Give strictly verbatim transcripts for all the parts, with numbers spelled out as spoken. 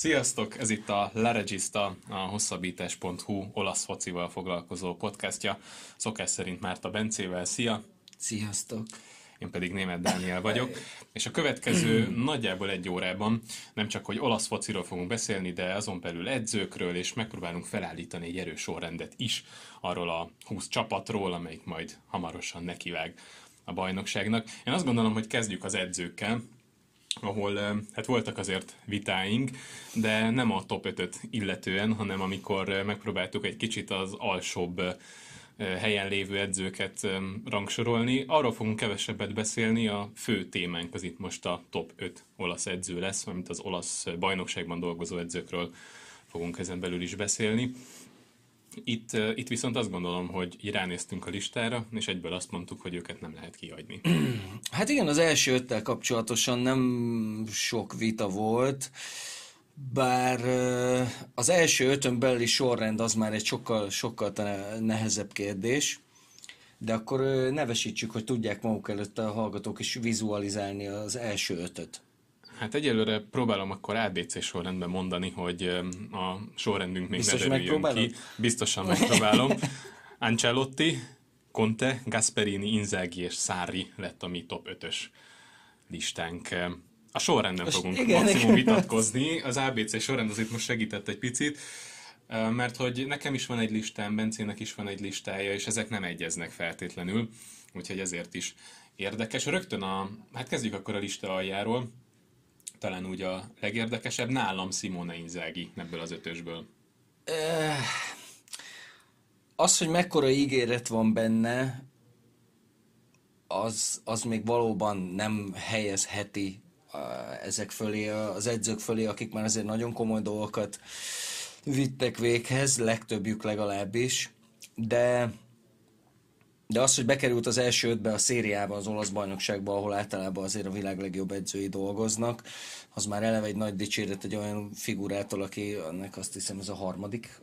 Sziasztok! Ez itt a La Regista, a hosszabbítás pont hu olasz focival foglalkozó podcastja. Szokás szerint Márta Bencével. Szia! Sziasztok! Én pedig Németh Dániel vagyok, és a következő nagyjából egy órában nem csak, hogy olasz fociról fogunk beszélni, de azon belül edzőkről, és megpróbálunk felállítani egy erős sorrendet is arról a húsz csapatról, amelyik majd hamarosan nekivág a bajnokságnak. Én azt gondolom, hogy kezdjük az edzőkkel, ahol hát voltak azért vitáink, de nem a top ötöt illetően, hanem amikor megpróbáltuk egy kicsit az alsóbb helyen lévő edzőket rangsorolni. Arról fogunk kevesebbet beszélni, a fő témánk az itt most a top öt olasz edző lesz, amit az olasz bajnokságban dolgozó edzőkről fogunk ezen belül is beszélni. Itt, itt viszont azt gondolom, hogy így ránéztünk a listára, és egyből azt mondtuk, hogy őket nem lehet kihagyni. Hát igen, az első öttel kapcsolatosan nem sok vita volt, bár az első ötön belüli sorrend az már egy sokkal, sokkal nehezebb kérdés, de akkor nevesítsük, hogy tudják maguk előtt a hallgatók is vizualizálni az első ötöt. Hát egyelőre próbálom akkor á bé cé sorrendben mondani, hogy a sorrendünk még biztos ne derüljön ki. Biztosan megpróbálom. Ancelotti, Conte, Gasperini, Inzaghi és Sarri lett a mi top ötös listánk. A sorrenden most fogunk igen, maximum vitatkozni. Az á bé cé sorrend az itt most segített egy picit, mert hogy nekem is van egy listám, Bencének is van egy listája, és ezek nem egyeznek feltétlenül, úgyhogy ezért is érdekes. Rögtön a, hát kezdjük akkor a lista aljáról. Talán úgy a legérdekesebb, nálam Simone Inzaghi ebből az ötösből. Az, hogy mekkora ígéret van benne, az, az még valóban nem helyezheti ezek fölé, az edzők fölé, akik már azért nagyon komoly dolgokat vittek véghez, legtöbbjük legalábbis, de... De az, hogy bekerült az első ötbe a szériába, az olasz bajnokságba, ahol általában azért a világ legjobb edzői dolgoznak, az már eleve egy nagy dicséret egy olyan figurától, aki annak azt hiszem ez a harmadik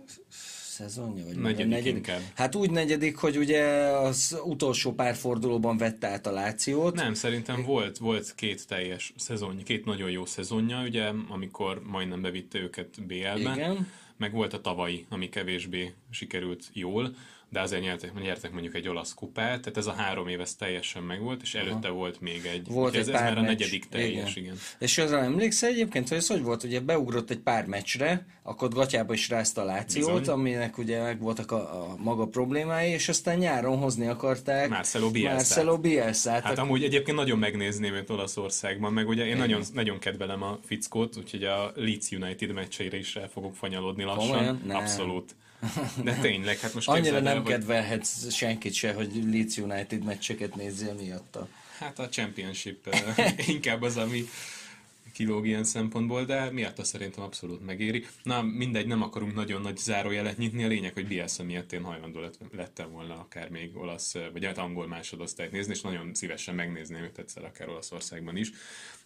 szezonja? Vagy negyedik, negyedik inkább. Hát úgy negyedik, hogy ugye az utolsó pár fordulóban vette át a Lációt. Nem, szerintem volt, volt két teljes szezonja, két nagyon jó szezonja, ugye, amikor majdnem bevitte őket bé el-ben. Igen. Meg volt a tavalyi, ami kevésbé sikerült jól, de azért nyertek, nyertek mondjuk egy olasz kupát, tehát ez a három év ez teljesen megvolt, és előtte aha, volt még egy, volt egy ez, ez már a negyedik teljes, igen. igen. És azra emlékszel egyébként, hogy ez hogy volt, ugye beugrott egy pár meccsre, akkor gatyába is rázta a Lációt, bizony, aminek ugye megvoltak a, a maga problémái, és aztán nyáron hozni akarták Marcelo Bielsát. Marcelo Bielsát. Hát amúgy egyébként nagyon megnézném őt Olaszországban, meg ugye én nagyon, nagyon kedvelem a fickót, úgyhogy a Leeds United meccseire is el fogok fanyalodni lassan. Abszolút. De tényleg, hát most annyira nem el, hogy... kedvelhetsz senkit se, hogy Leeds United meccseket nézzél miatta. Hát a Championship inkább az, ami kilóg ilyen szempontból, de miatta szerintem abszolút megéri. Na mindegy, nem akarunk nagyon nagy zárójelet nyitni, a lényeg, hogy Bielsa miatt én hajlandó lettem volna akár még olasz, vagy hát angol másodosztályt nézni, és nagyon szívesen megnézném őt egyszer akár Olaszországban is.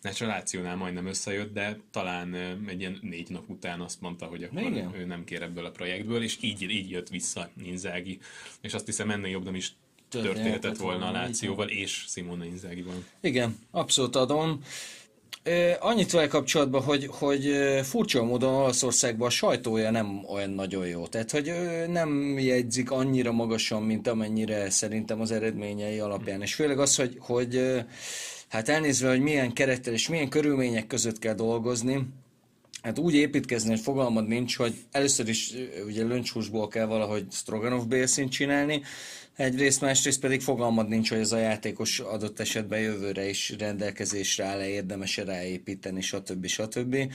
Hát a Lációnál majdnem összejött, de talán egy ilyen négy nap után azt mondta, hogy akkor igen, ő nem kér ebből a projektből, és így, így jött vissza Inzaghi, és azt hiszem ennél jobb nem is történhetett volna a Lációval, és Simone Inzaghival. Igen, abszolút adom. Annyit vele kapcsolatban, hogy, hogy furcsa módon Olaszországban a sajtója nem olyan nagyon jó. Tehát, hogy nem jegyzik annyira magasan, mint amennyire szerintem az eredményei alapján. És főleg az, hogy, hogy hát elnézve, hogy milyen kerettel és milyen körülmények között kell dolgozni, hát úgy építkezni, hogy fogalmad nincs, hogy először is ugye löncshúsból kell valahogy Stroganov bélszint csinálni, egyrészt, másrészt pedig fogalmad nincs, hogy ez a játékos adott esetben jövőre is rendelkezésre áll-e, érdemes-e ráépíteni, stb. stb.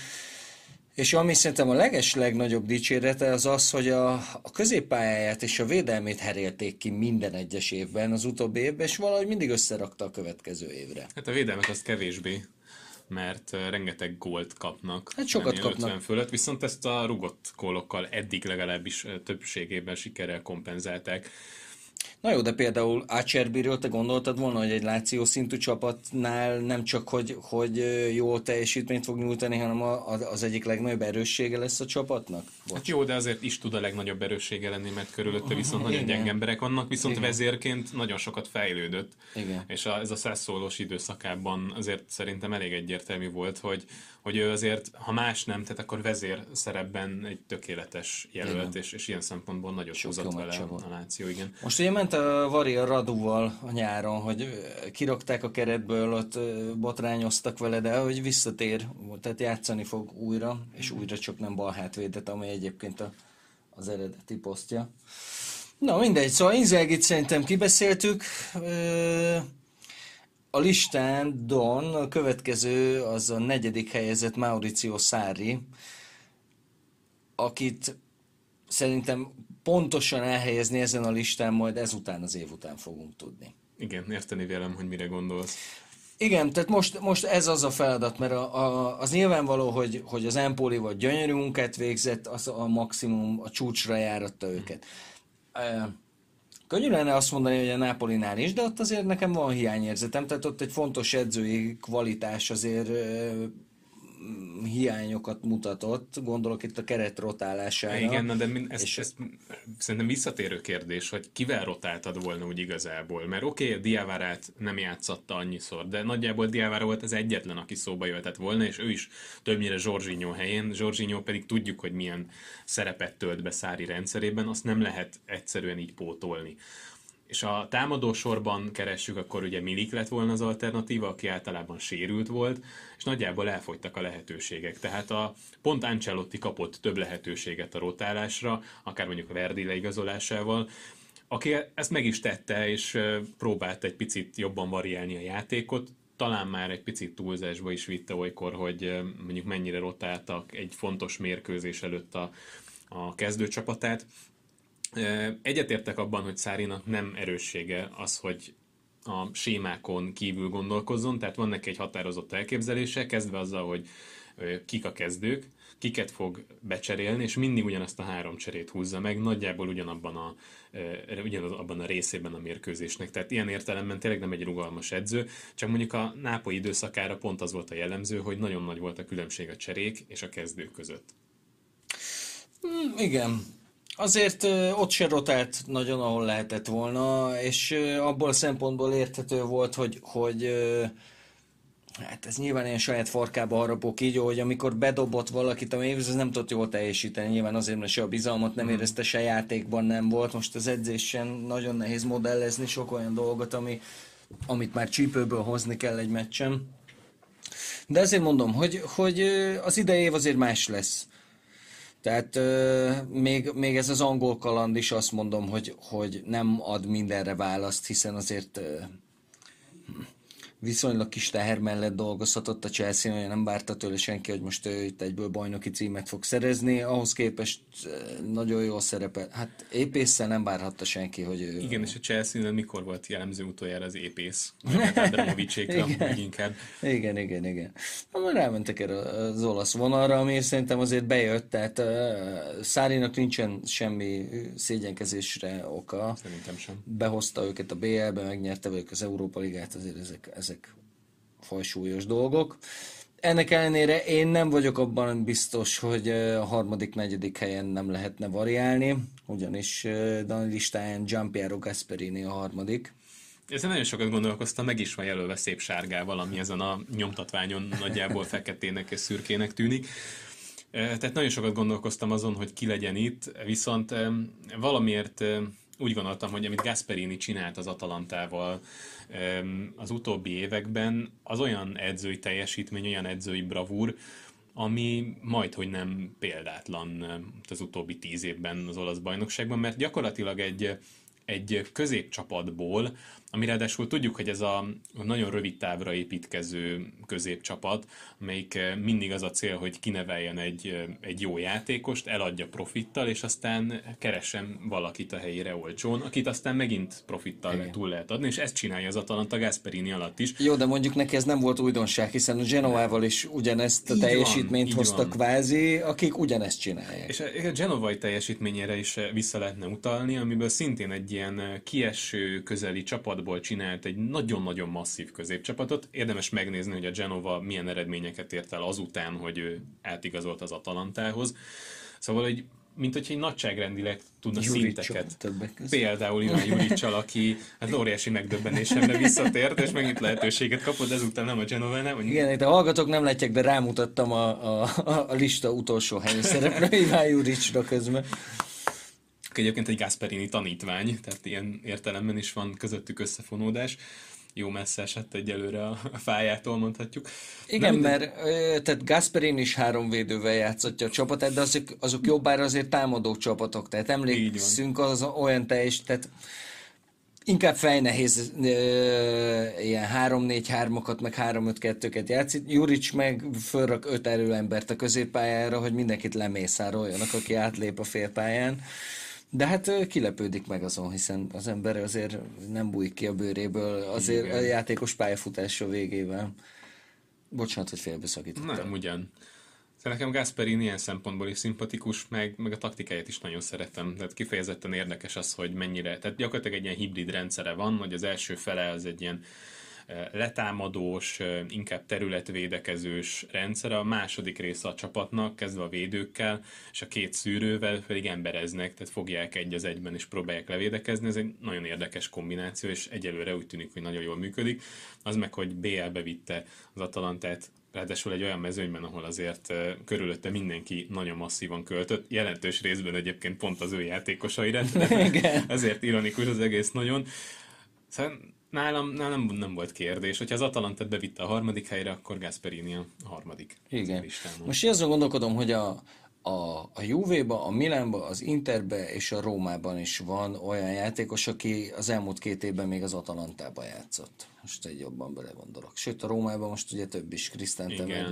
És ami szerintem a leges legnagyobb dicsérete az az, hogy a, a középpályáját és a védelmét herélték ki minden egyes évben az utóbbi évben, és valahogy mindig összerakta a következő évre. Hát a védelmet az kevésbé, mert rengeteg gólt kapnak. Hát sokat kapnak. ötven fölött, viszont ezt a rugott gólokkal eddig legalábbis többségében sikerrel kompenzálták. Na jó, de például Acerbiről te gondoltad volna, hogy egy Lazio szintű csapatnál nem csak, hogy, hogy jó teljesítményt fog nyújtani, hanem az egyik legnagyobb erőssége lesz a csapatnak? Bocs. Hát jó, de azért is tud a legnagyobb erőssége lenni, mert körülötte viszont nagyon igen. gyenge emberek vannak, viszont igen. vezérként nagyon sokat fejlődött. Igen. És a, ez a százszólós időszakában azért szerintem elég egyértelmű volt, hogy, hogy ő azért, ha más nem, tehát akkor vezér szerepben egy tökéletes jelölt, és, és ilyen szempontból nagyon húzott vele a Lazio, igen. Most ugye ment a Vari a Radúval a nyáron, hogy kirakták a keretből, ott botrányoztak vele, de hogy visszatér, tehát játszani fog újra, és újra csak nem bal hátvédet, ami egyébként a, az eredeti posztja. Na mindegy, szóval Inzaghi-t szerintem kibeszéltük. A listán Don, a következő az a negyedik helyezett Maurizio Sarri, akit szerintem pontosan elhelyezni ezen a listán majd ezután, az év után fogunk tudni. Igen, érteni vélem, hogy mire gondolsz. Igen, tehát most, most ez az a feladat, mert a, a, az nyilvánvaló, hogy, hogy az Empolival gyönyörű munkát végzett, az a maximum, a csúcsra járatta őket. Mm. Könnyű lenne azt mondani, hogy a Nápolinál is, de ott azért nekem van hiányérzetem, tehát ott egy fontos edzői kvalitás azért hiányokat mutatott, gondolok itt a keret rotálására. Igen, de ez, és... ez szerintem visszatérő kérdés, hogy kivel rotáltad volna úgy igazából, mert oké, okay, Diávárát nem játszatta annyiszor, de nagyjából Diávár volt az egyetlen, aki szóba jöhetett volna, és ő is többnyire Jorginho helyén, Jorginho pedig tudjuk, hogy milyen szerepet tölt be Sarri rendszerében, azt nem lehet egyszerűen így pótolni. És a támadósorban keressük, akkor ugye Milik lett volna az alternatíva, aki általában sérült volt, és nagyjából elfogytak a lehetőségek. Tehát a, pont Ancelotti kapott több lehetőséget a rotálásra, akár mondjuk Verdi leigazolásával, aki ezt meg is tette, és próbált egy picit jobban variálni a játékot, talán már egy picit túlzásba is vitte olykor, hogy mondjuk mennyire rotáltak egy fontos mérkőzés előtt a, a kezdőcsapatát. Egyetértek abban, hogy Sarrinak nem erőssége az, hogy a sémákon kívül gondolkozzon, tehát van neki egy határozott elképzelése, kezdve azzal, hogy kik a kezdők, kiket fog becserélni, és mindig ugyanazt a három cserét húzza meg, nagyjából ugyanabban a, ugyanabban a részében a mérkőzésnek. Tehát ilyen értelemben tényleg nem egy rugalmas edző, csak mondjuk a Nápoly időszakára pont az volt a jellemző, hogy nagyon nagy volt a különbség a cserék és a kezdők között. Mm, igen. Azért ott se rotált nagyon, ahol lehetett volna, és abból a szempontból érthető volt, hogy, hogy hát ez nyilván ilyen saját farkába harapó kígyó, hogy amikor bedobott valakit, ami évez, az nem tudott jól teljesíteni, nyilván azért, mert se a bizalmat nem érezte, se játékban nem volt. Most az edzésen nagyon nehéz modellezni sok olyan dolgot, ami, amit már csípőből hozni kell egy meccsen. De azért mondom, hogy, hogy az idei év azért más lesz. Tehát euh, még, még ez az angol kaland is, azt mondom, hogy, hogy nem ad mindenre választ, hiszen azért euh, viszonylag kis teher mellett dolgozhatott a Chelsea, olyan nem várta tőle senki, hogy most ő itt egyből bajnoki címet fog szerezni, ahhoz képest euh, nagyon jól szerepel. Hát épésszel nem várhatta senki, hogy ő... Igen, és a Chelsea-nél mikor volt jellemző utoljára az épész? Hát Abramovicsékra, úgy inkább. Igen, igen, igen. Na, rámentek erre az olasz vonalra, ami szerintem azért bejött, tehát uh, Sarrinak nincsen semmi szégyenkezésre oka. Szerintem sem. Behozta őket a bé el-be, megnyerte velük az Európa Ligát, azért ezek, ezek fajsúlyos dolgok. Ennek ellenére én nem vagyok abban biztos, hogy a harmadik, negyedik helyen nem lehetne variálni, ugyanis Dani listáján Giampiero Gasperini a harmadik. Ezzel nagyon sokat gondolkoztam, meg is van jelölve szép sárgával, ami ezen a nyomtatványon nagyjából feketének és szürkének tűnik. Tehát nagyon sokat gondolkoztam azon, hogy ki legyen itt, viszont valamiért úgy gondoltam, hogy amit Gasperini csinált az Atalantával az utóbbi években, az olyan edzői teljesítmény, olyan edzői bravúr, ami majdhogy nem példátlan az utóbbi tíz évben az olasz bajnokságban, mert gyakorlatilag egy, egy középcsapatból, ami ráadásul tudjuk, hogy ez a nagyon rövid távra építkező középcsapat, amelyik mindig az a cél, hogy kineveljen egy, egy jó játékost, eladja profittal, és aztán keressen valakit a helyére olcsón, akit aztán megint profittal le, túl lehet adni, és ezt csinálja az Atalanta Gasperini alatt is. Jó, de mondjuk neki ez nem volt újdonság, hiszen a Genovával is ugyanezt a így teljesítményt van, hoztak kvázi, akik ugyanezt csinálják. És a genovai teljesítményére is vissza lehetne utalni, amiből szintén egy ilyen kieső közeli csapatból csinált egy nagyon-nagyon masszív középcsapatot. Érdemes megnézni, hogy a Genova milyen eredményeket ért el azután, hogy ő átigazolt az Atalantához. Szóval, hogy mint hogyha egy nagyságrendileg tudna Jurić szinteket. Például Ivan Jurićsal, aki hát óriási megdöbbenésemre visszatért, és megint lehetőséget kapott, ezután nem a Genovánál. Hogy... Igen, de hallgatok, nem látják, de rámutattam a, a, a lista utolsó helyen szereplő Ivan Jurićra közben. Egyébként egy Gasperini tanítvány, tehát ilyen értelemben is van közöttük összefonódás. Jó messze esett egyelőre a fájától, mondhatjuk. Igen, minden... mert tehát Gasperini is három védővel játszatja a csapatát, de azok, azok jobbára azért támadó csapatok, tehát emlékszünk az olyan teljes, tehát inkább fejnehéz ö, ilyen három négy háromat, meg három öt kettőket játszik. Jurić meg fölrak öt erőembert a középpályára, hogy mindenkit lemészároljanak, aki átlép a félpályán. De hát kilepődik meg azon, hiszen az ember azért nem bújik ki a bőréből azért igen, a játékos pályafutása végével. Bocsánat, hogy félbeszakítottam. Nem, ugyan. Nekem Gasperini ilyen szempontból is szimpatikus, meg, meg a taktikáját is nagyon szeretem. Tehát kifejezetten érdekes az, hogy mennyire... Tehát gyakorlatilag egy ilyen hibrid rendszere van, hogy az első fele az egy ilyen letámadós, inkább területvédekezős rendszer, a második része a csapatnak, kezdve a védőkkel, és a két szűrővel pedig embereznek, tehát fogják egy az egyben és próbálják levédekezni, ez egy nagyon érdekes kombináció, és egyelőre úgy tűnik, hogy nagyon jól működik. Az meg, hogy bé el-be vitte az Atalantát, ráadásul egy olyan mezőnyben, ahol azért körülötte mindenki nagyon masszívan költött, jelentős részben egyébként pont az ő játékosaira, ezért ironikus az egész nagyon. Szóval Nálam, nálam nem volt kérdés. Hogyha az Atalantát bevitte a harmadik helyre, akkor Gasperini a harmadik. Igen. Most én azon gondolkodom, hogy a, a, a Juve-ba, a Milánba, az Interbe és a Rómában is van olyan játékos, aki az elmúlt két évben még az Atalantában játszott. Most egy jobban belegondolok. Sőt, a Rómában most ugye több is. Krisztánte meg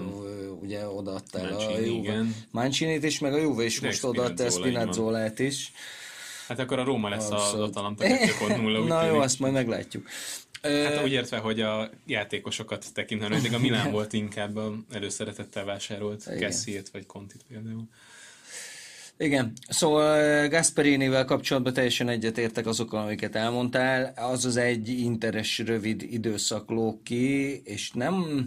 ugye odaadtál a Juve. Mancinit is, meg a Juve is most odaadtál Spinazzolát is. Hát akkor a Róma lesz az Atalanta kettő pont nulla. Na jó, azt majd meglátjuk. Hát úgy értve, hogy a játékosokat tekintve, hogy a Milán volt inkább előszeretettel vásárolt Cassiét vagy Contit például. Igen, szóval Gasperinivel kapcsolatban teljesen egyetértek azokkal, amiket elmondtál. Az az egy interes rövid időszak ló ki, és nem...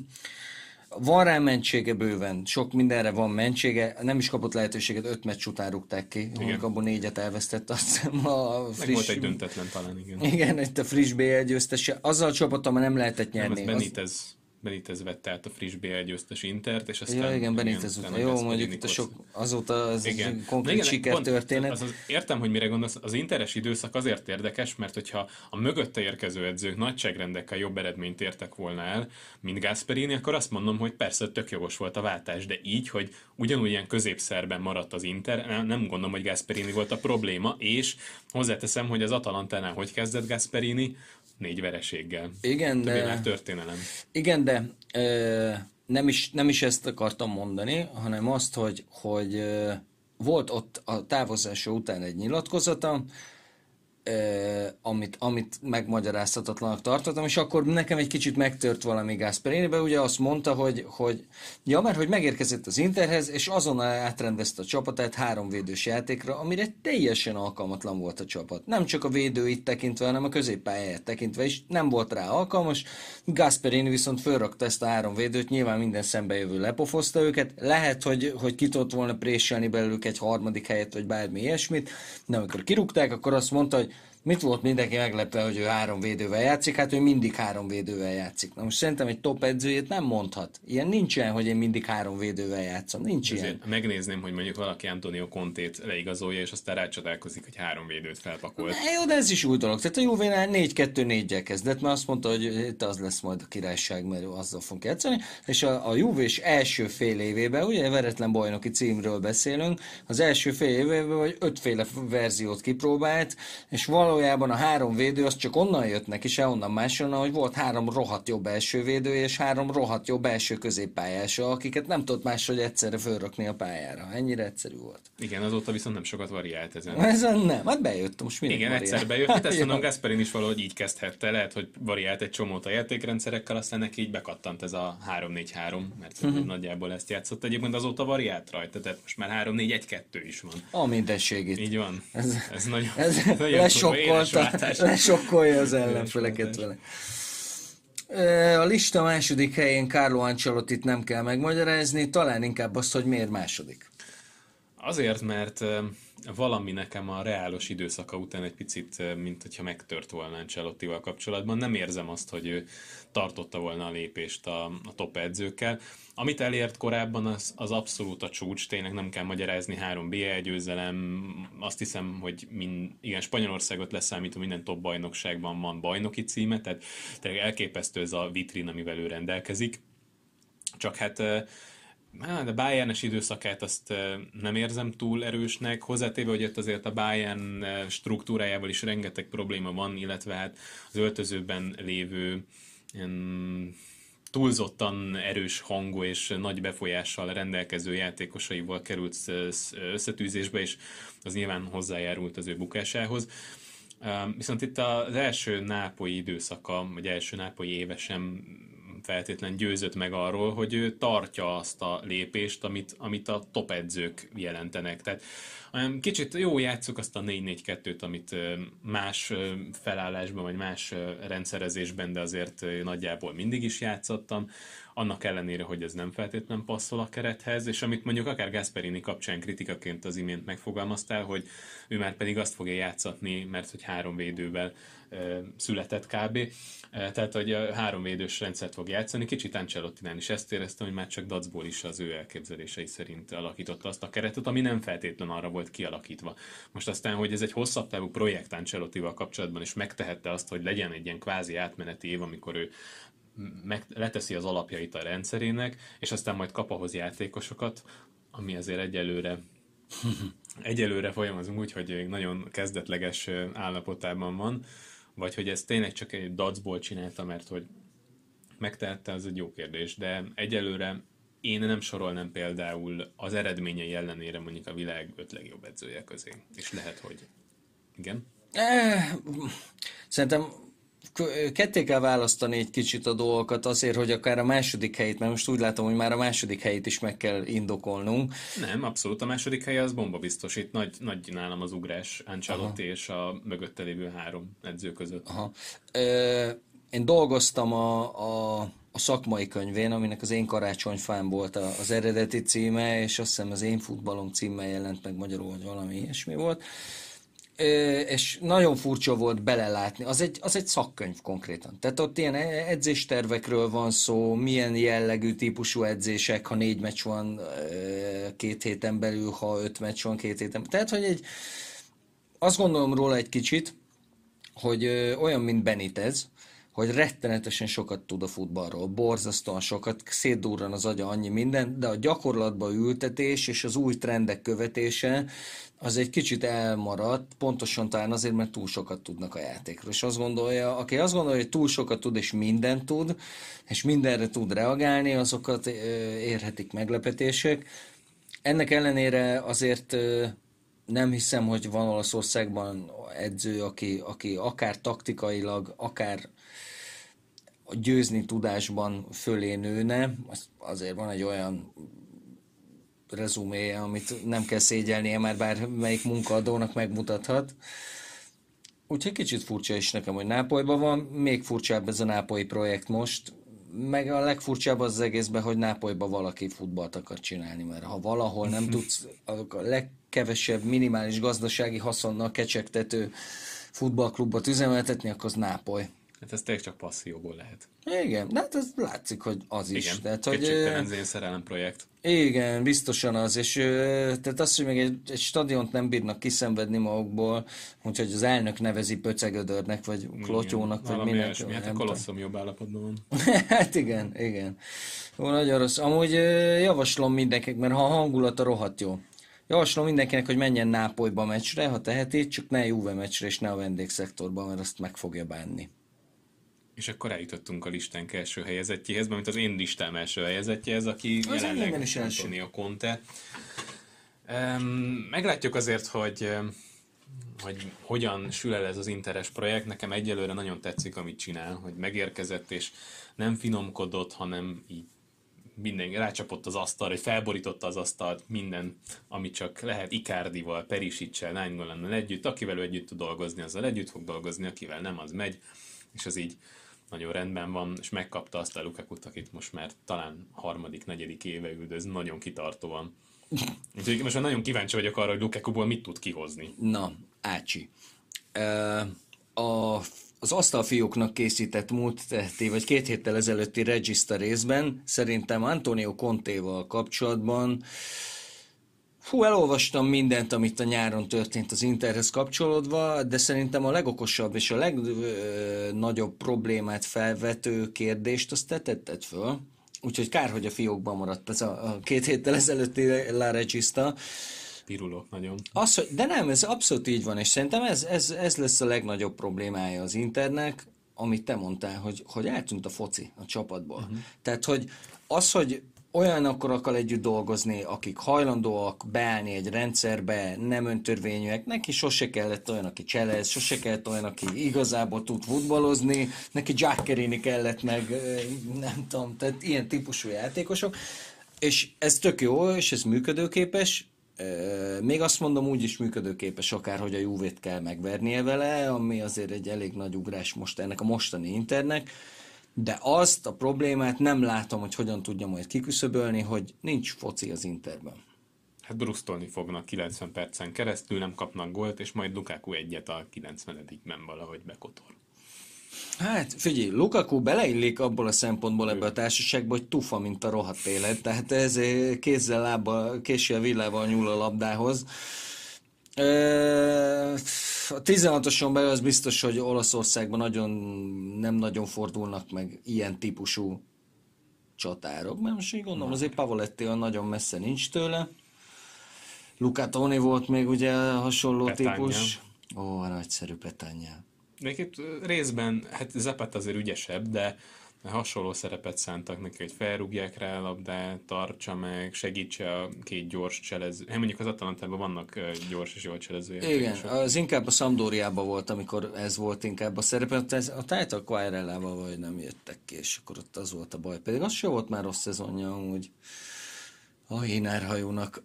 Van rá mentsége bőven, sok mindenre van mentsége, nem is kapott lehetőséget, öt meccs után rúgták ki, abban négyet elvesztett, azt hiszem a friss... Meg volt egy döntetlen talán, igen. Igen, itt a friss bé el győztese, azzal a csapattal már nem lehetett nyerni. Nem, Benitez, Benitez vette át a friss bé el győztes Intert, és aztán... Ja, igen, Benitez után, jó, mondjuk itt a sok, azóta az igen. konkrét sikertörténet. Az, az, értem, hogy mire gondolsz, az interes időszak azért érdekes, mert hogyha a mögötte érkező edzők nagyságrendekkel jobb eredményt értek volna el, mint Gasperini, akkor azt mondom, hogy persze tök jogos volt a váltás, de így, hogy ugyanúgy ilyen középszerben maradt az Inter, nem, nem gondolom, hogy Gasperini volt a probléma, és hozzáteszem, hogy az Atalantánál hogy kezdett Gasperini, négy vereséggel. Igen, többé de... már történelem. Igen, de ö, nem, is, nem is ezt akartam mondani, hanem azt, hogy, hogy ö, volt ott a távozása után egy nyilatkozata, ö, amit, amit megmagyarázhatatlanak tartottam, és akkor nekem egy kicsit megtört valami Gasperiniben, ugye azt mondta, hogy, hogy ja, mert hogy megérkezett az Interhez, és azonnal átrendezte a csapatát három védős játékra, amire teljesen alkalmatlan volt a csapat. Nem csak a védőit tekintve, hanem a középpályáját tekintve is nem volt rá alkalmas. Gasperini viszont fölrakta ezt a három védőt, nyilván minden szembejövő lepofozta őket. Lehet, hogy, hogy ki tudott volna préselni belőlük egy harmadik helyet, vagy bármi ilyesmit. De amikor kirúgták, akkor azt mondta, hogy mit volt mindenki meglepve, hogy ő három védővel játszik? Hát ő mindig három védővel játszik. Na most szerintem egy top edzőjét nem mondhat. Ilyen nincsen, hogy én mindig három védővel játszom. Nincs azért ilyen. Megnézném, hogy mondjuk valaki Antonio Contét leigazolja, és aztán rácsodálkozik, hogy három védőt felpakolt. Na jó, de ez is új dolog. Tehát a Juvénál négy kettő négyel kezdett, mert azt mondta, hogy itt az lesz majd a királyság, mert azzal fogunk játszani. És a, a Juvés első fél évében, ugye veretlen bajnoki címről beszélünk, az első fél évében vagy ötféle verziót kipróbált, és való valójában a három védő az csak onnan jött neki, se onnan máshonnan, hogy volt három rohadt jobb első védő és három rohadt jobb első középpályása, akiket nem tudott máshogy egyszerre fölrökni a pályára. Ennyire egyszerű volt. Igen, azóta viszont nem sokat variált ezen. Ezen nem, hát bejött most mindig. Igen, variált. Egyszer bejött, hát ezt mondom, Gasperini is valahogy így kezdhette, lehet, hogy variált egy csomót a játékrendszerekkel, aztán neki így bekattant ez a három négy három, mert uh-huh. nagyjából ezt játszott. Egyébként azóta variált rajta, tehát most már három négy egy kettő is van. A mindenségét. Így van. Ez, ez nagyon, ez nagyon lesokkolta, lesokkolja az ellenfeleket vele. A lista második helyén Carlo Ancelottit nem kell megmagyarázni, talán inkább azt, hogy miért második. Azért, mert valami nekem a reálos időszaka után egy picit, mint hogyha megtört volna Ancelottival kapcsolatban. Nem érzem azt, hogy ő tartotta volna a lépést a, a top edzőkkel. Amit elért korábban, az, az abszolút a csúcs, tényleg nem kell magyarázni, három bé el győzelem, azt hiszem, hogy mind, igen, Spanyolországot leszámítom, minden top bajnokságban van bajnoki címe, tehát tényleg elképesztő ez a vitrin, amivel ő rendelkezik. Csak hát hát a Bayernes időszakát azt nem érzem túl erősnek, hozzátéve, hogy itt azért a Bayern struktúrájával is rengeteg probléma van, illetve hát az öltözőben lévő túlzottan erős hangú és nagy befolyással rendelkező játékosaival került összetűzésbe, és az nyilván hozzájárult az ő bukásához. Viszont itt az első nápolyi időszaka, vagy első nápolyi éve sem feltétlen győzött meg arról, hogy ő tartja azt a lépést, amit, amit a top edzők jelentenek. Tehát kicsit jó játsszuk azt a négy négy kettőt, amit más felállásban, vagy más rendszerezésben, de azért nagyjából mindig is játszottam, annak ellenére, hogy ez nem feltétlen passzol a kerethez, és amit mondjuk akár Gasperini kapcsán kritikaként az imént megfogalmaztál, hogy ő már pedig azt fogja játszatni, mert hogy három védővel született kb. Tehát, hogy a három védős rendszert fog játszani. Kicsit Ancelottinál is ezt éreztem, hogy már csak dacból is az ő elképzelései szerint alakította azt a keretet, ami nem feltétlen arra volt kialakítva. Most aztán, hogy ez egy hosszabb távú projekt Ancelottival kapcsolatban is megtehette azt, hogy legyen egy ilyen kvázi átmeneti év, amikor ő meg, leteszi az alapjait a rendszerének, és aztán majd kap ahhoz játékosokat, ami azért egyelőre egyelőre folyamozunk úgy, hogy nagyon kezdetleges állapotában van, vagy hogy ez tényleg csak egy dacból csinálta, mert hogy megtehette, az egy jó kérdés, de egyelőre én nem sorolnám például az eredményei ellenére mondjuk a világ öt legjobb edzője közé, és lehet, hogy igen? Szerintem ketté kell választani egy kicsit a dolgokat azért, hogy akár a második helyét, mert most úgy látom, hogy már a második helyét is meg kell indokolnunk. Nem, abszolút a második helye az bomba biztos. Itt nagy, nagy nálam az ugrás Ancelotti és a mögötte lévő három edző között. Aha. Ö, én dolgoztam a, a a szakmai könyvén, aminek az Én karácsonyfám volt az eredeti címe, és azt hiszem az Én futballom címmel jelent meg magyarul, hogy valami ilyesmi volt. És nagyon furcsa volt belelátni. Az egy, az egy szakkönyv konkrétan. Tehát ott ilyen edzéstervekről van szó, milyen jellegű típusú edzések, ha négy meccs van két héten belül, ha öt meccs van két héten belül. Tehát, hogy egy, azt gondolom róla egy kicsit, hogy olyan, mint Benitez, hogy rettenetesen sokat tud a futballról, borzasztóan sokat, szétdurran az agya annyi minden, de a gyakorlatba ültetés és az új trendek követése az egy kicsit elmaradt, pontosan talán azért, mert túl sokat tudnak a játékról. És azt gondolja, aki azt gondolja, hogy túl sokat tud és mindent tud, és mindenre tud reagálni, azokat érhetik meglepetések. Ennek ellenére azért nem hiszem, hogy van Olaszországban edző, aki, aki akár taktikailag, akár a győzni tudásban fölé nőne. Azért van egy olyan rezuméje, amit nem kell szégyelnie, már bármelyik munkaadónak megmutathat. Úgyhogy kicsit furcsa is nekem, hogy Nápolyban van, még furcsább ez a nápolyi projekt most, meg a legfurcsább az, az egészben, hogy Nápolyban valaki futballt akar csinálni, mert ha valahol nem tudsz a legkevesebb minimális gazdasági haszonnal kecsegtető futballklubot üzemeltetni, akkor az Nápoly. Hát ez tényleg csak passzióból lehet. Igen, de hát ez látszik, hogy az is. Igen, tehát, hogy, kétségtelen zén szerelem projekt. Igen, biztosan az, és tehát az, hogy még egy, egy stadiont nem bírnak kiszenvedni magukból, úgyhogy az elnök nevezi pöcegödörnek, vagy klotyónak, igen, vagy minek. Valami hát a Kolosszom jobb állapotban van. Hát igen, igen. Ó, nagyon rossz. Amúgy javaslom mindenkinek, mert ha a hangulata rohadt jó. Javaslom mindenkinek, hogy menjen Nápolyba a meccsre, ha teheti, csak ne Juve meccsre és ne a vendégszektorban, mert azt meg fogja bánni. És akkor eljutottunk a listánk első helyezettjéhez, mint az én listám első helyezettjéhez, aki az jelenleg is Antonio Conte. Um, meglátjuk azért, hogy, hogy hogyan sül el ez az interes projekt. Nekem egyelőre nagyon tetszik, amit csinál, hogy megérkezett és nem finomkodott, hanem így minden rácsapott az asztalra, hogy felborította az asztalt, minden, ami csak lehet, Icardival, Perisic-sel, Nainggolan együtt, akivel együtt tud dolgozni, azzal együtt fog dolgozni, akivel nem, az megy, és az így nagyon rendben van, és megkapta azt a Lukakut, akit most már talán harmadik, negyedik éve üldöz, nagyon kitartóan. Úgyhogy most nagyon kíváncsi vagyok arra, hogy Lukakuból mit tud kihozni. Na, Ácsi. A Az asztalfióknak készített múlt heti, vagy két héttel ezelőtti Regista részben szerintem Antonio Contéval kapcsolatban hú, elolvastam mindent, amit a nyáron történt az Interhez kapcsolódva, de szerintem a legokosabb és a legnagyobb problémát felvető kérdést azt te tetted föl. Úgyhogy kár, hogy a fiókban maradt ez a, a két héttel ezelőtti La Regista. Pirulok nagyon. Az, hogy, de nem, ez abszolút így van, és szerintem ez, ez, ez lesz a legnagyobb problémája az Internek, amit te mondtál, hogy, hogy eltűnt a foci a csapatból. Uh-huh. Tehát, hogy az, hogy olyanokkal együtt dolgozni, akik hajlandóak beállni egy rendszerbe, nem öntörvényűek, neki sose kellett olyan, aki cselez, sose kellett olyan, aki igazából tud futballozni, neki Giampiero kellett meg, nem tudom, tehát ilyen típusú játékosok, és ez tök jó, és ez működőképes. Még azt mondom, úgy is működőképes akár, hogy a Juvét kell megvernie vele, ami azért egy elég nagy ugrás most ennek a mostani Internek, de azt a problémát nem látom, hogy hogyan tudja majd kiküszöbölni, hogy nincs foci az Interben. Hát brusztolni fognak kilencven percen keresztül, nem kapnak gólt, és majd Lukaku egyet a kilencvenedikben valahogy bekotor. Hát figyelj, Lukaku beleillik abból a szempontból ebbe a társaságba, hogy tufa, mint a rohadt élet, tehát ez kézzel, lábbal, késsel, villával nyúl a labdához. A tizenhatoson belül az biztos, hogy Olaszországban nagyon, nem nagyon fordulnak meg ilyen típusú csatárok, mert most így gondolom, azért Pavoletti olyan nagyon messze nincs tőle. Luca Toni volt még ugye hasonló Petagna. Típus. Ó, a nagyszerű Petagna. Még itt részben, hát Zapata azért ügyesebb, de hasonló szerepet szántak neki, hogy felrúgják rá a labdát, tartsa meg, segítse a két gyors cselező. Hát mondjuk az Atalantában vannak gyors és jól cselezői. Igen, az inkább a Sampdoriában volt, amikor ez volt inkább a szerepet. A Title Quirellával vagy nem jöttek ki, és akkor ott az volt a baj. Pedig az sem volt már rossz szezonja amúgy a hínárhajónak.